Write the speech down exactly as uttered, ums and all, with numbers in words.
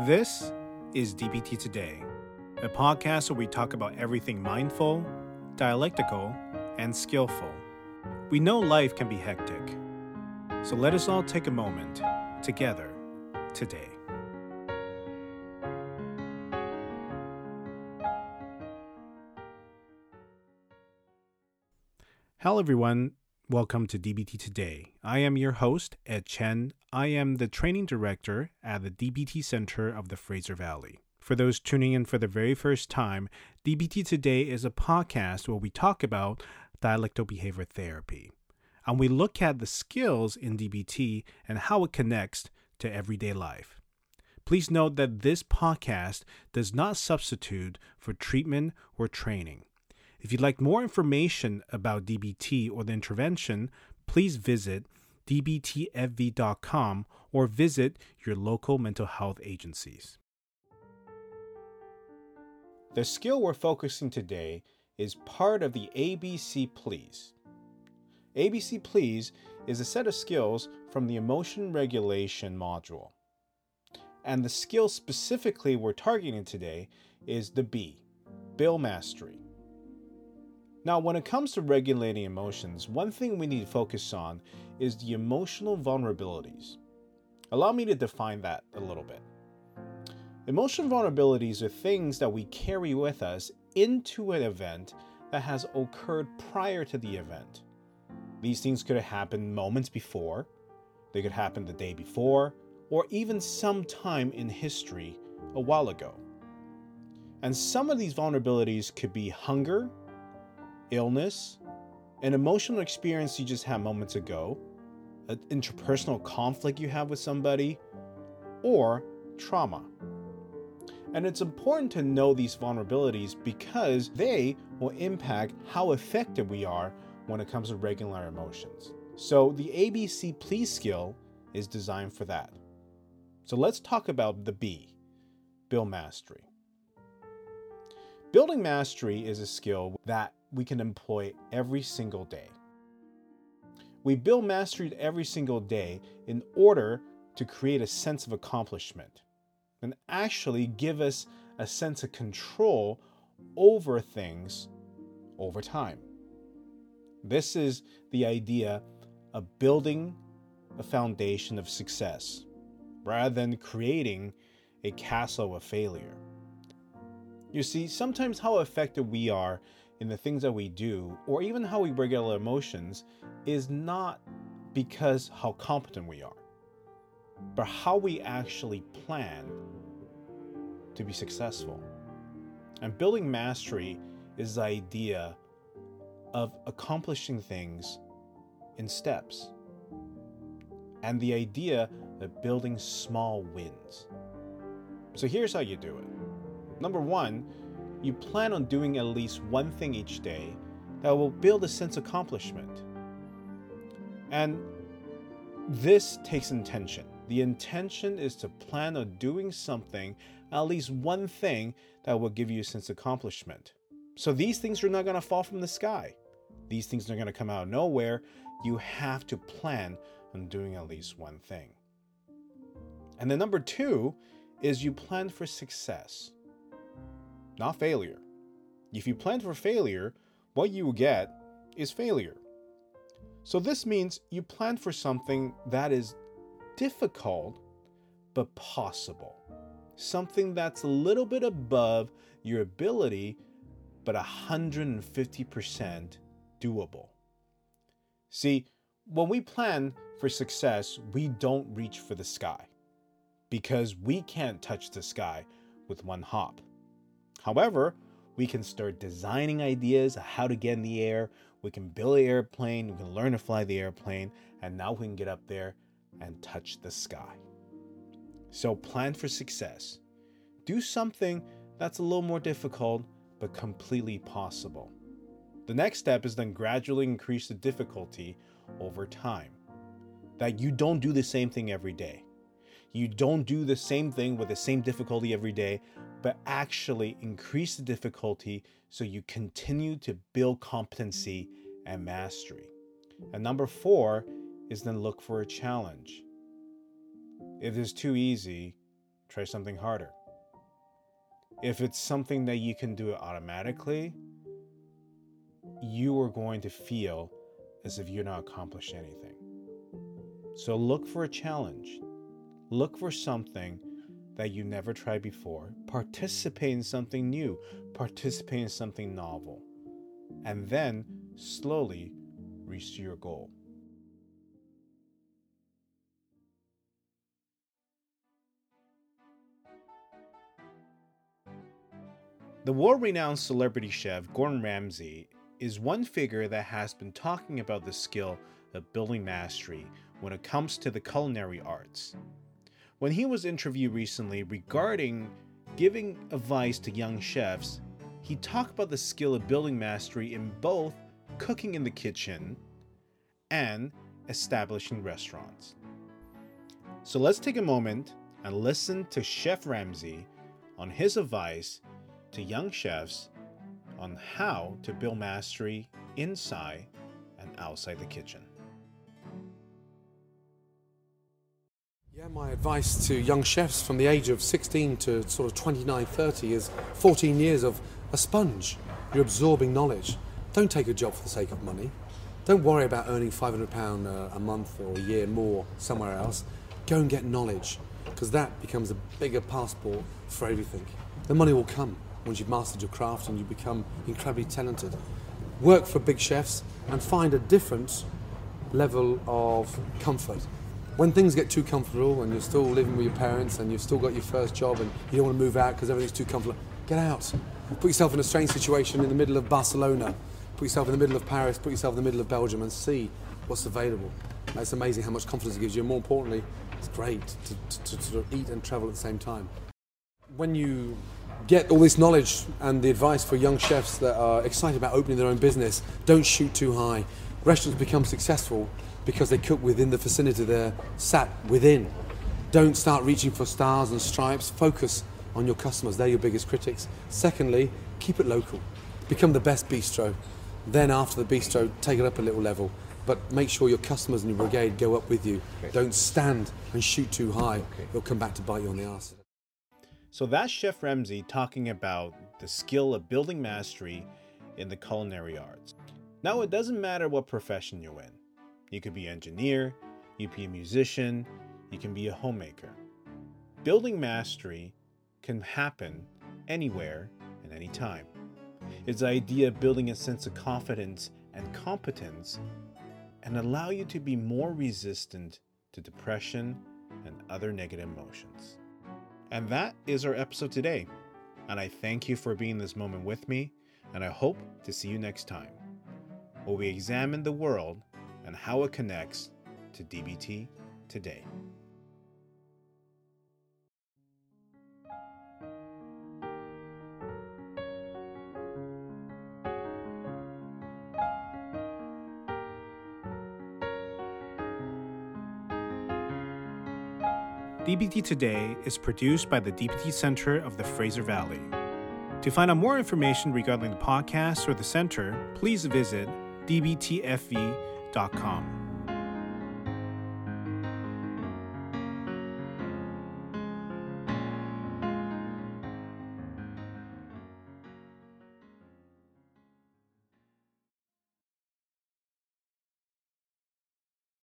This is D B T Today, a podcast where we talk about everything mindful, dialectical, and skillful. We know life can be hectic, so let us all take a moment together today. Hello everyone, welcome to D B T Today. I am your host, Ed Chen. I am the training director at the D B T Center of the Fraser Valley. For those tuning in for the very first time, D B T Today is a podcast where we talk about dialectical behavior therapy. And we look at the skills in D B T and how it connects to everyday life. Please note that this podcast does not substitute for treatment or training. If you'd like more information about D B T or the intervention, please visit d b t f v dot com or visit your local mental health agencies. The skill we're focusing today is part of the A B C Please. A B C Please is a set of skills from the Emotion Regulation module. And the skill specifically we're targeting today is the B, Bill Mastery. Now, when it comes to regulating emotions, one thing we need to focus on is the emotional vulnerabilities. Allow me to define that a little bit. Emotional vulnerabilities are things that we carry with us into an event that has occurred prior to the event. These things could have happened moments before, they could happen the day before, or even sometime in history a while ago. And some of these vulnerabilities could be hunger, illness, an emotional experience you just had moments ago, an interpersonal conflict you have with somebody, or trauma. And it's important to know these vulnerabilities because they will impact how effective we are when it comes to regulating our emotions. So the A B C Please skill is designed for that. So let's talk about the B, Bill Mastery. Building mastery is a skill that we can employ every single day. We build mastery every single day in order to create a sense of accomplishment and actually give us a sense of control over things over time. This is the idea of building a foundation of success rather than creating a castle of failure. You see, sometimes how effective we are in the things that we do, or even how we regulate emotions, is not because how competent we are, but how we actually plan to be successful. And building mastery is the idea of accomplishing things in steps, and the idea of building small wins. So here's how you do it. Number one, you plan on doing at least one thing each day that will build a sense of accomplishment. And this takes intention. The intention is to plan on doing something, at least one thing that will give you a sense of accomplishment. So these things are not going to fall from the sky. These things are going to come out of nowhere. You have to plan on doing at least one thing. And then number two is you plan for success, not failure. If you plan for failure, what you will get is failure. So this means you plan for something that is difficult, but possible. Something that's a little bit above your ability, but one hundred fifty percent doable. See, when we plan for success, we don't reach for the sky because we can't touch the sky with one hop. However, we can start designing ideas of how to get in the air, we can build an airplane, we can learn to fly the airplane, and now we can get up there and touch the sky. So plan for success. Do something that's a little more difficult, but completely possible. The next step is then gradually increase the difficulty over time. That you don't do the same thing every day. You don't do the same thing with the same difficulty every day, but actually increase the difficulty so you continue to build competency and mastery. And number four is then look for a challenge. If it's too easy, try something harder. If it's something that you can do it automatically, you are going to feel as if you're not accomplishing anything. So look for a challenge. Look for something that you never tried before. Participate in something new. Participate in something novel. And then slowly reach your goal. The world-renowned celebrity chef Gordon Ramsay is one figure that has been talking about the skill of building mastery when it comes to the culinary arts. When he was interviewed recently regarding giving advice to young chefs, he talked about the skill of building mastery in both cooking in the kitchen and establishing restaurants. So let's take a moment and listen to Chef Ramsay on his advice to young chefs on how to build mastery inside and outside the kitchen. Yeah, my advice to young chefs from the age of sixteen to sort of twenty-nine, thirty is fourteen years of a sponge. You're absorbing knowledge. Don't take a job for the sake of money. Don't worry about earning five hundred pounds a month or a year more somewhere else. Go and get knowledge, because that becomes a bigger passport for everything. The money will come once you've mastered your craft and you become incredibly talented. Work for big chefs and find a different level of comfort. When things get too comfortable and you're still living with your parents and you've still got your first job and you don't want to move out because everything's too comfortable, get out. Put yourself in a strange situation in the middle of Barcelona. Put yourself in the middle of Paris. Put yourself in the middle of Belgium and see what's available. Now, it's amazing how much confidence it gives you. And more importantly, it's great to, to, to sort of eat and travel at the same time. When you get all this knowledge and the advice for young chefs that are excited about opening their own business, don't shoot too high. Restaurants become successful because they cook within the vicinity they're sat within. Don't start reaching for stars and stripes. Focus on your customers. They're your biggest critics. Secondly, keep it local. Become the best bistro. Then after the bistro, take it up a little level. But make sure your customers and your brigade go up with you. Okay. Don't stand and shoot too high. Okay. They'll come back to bite you on the arse. So that's Chef Ramsay talking about the skill of building mastery in the culinary arts. Now, it doesn't matter what profession you're in. You could be an engineer, you could be a musician, you can be a homemaker. Building mastery can happen anywhere and anytime. It's the idea of building a sense of confidence and competence and allow you to be more resistant to depression and other negative emotions. And that is our episode today. And I thank you for being in this moment with me, and I hope to see you next time, where we examine the world and how it connects to D B T today. D B T Today is produced by the D B T Center of the Fraser Valley. To find out more information regarding the podcast or the center, please visit d b t f v dot com.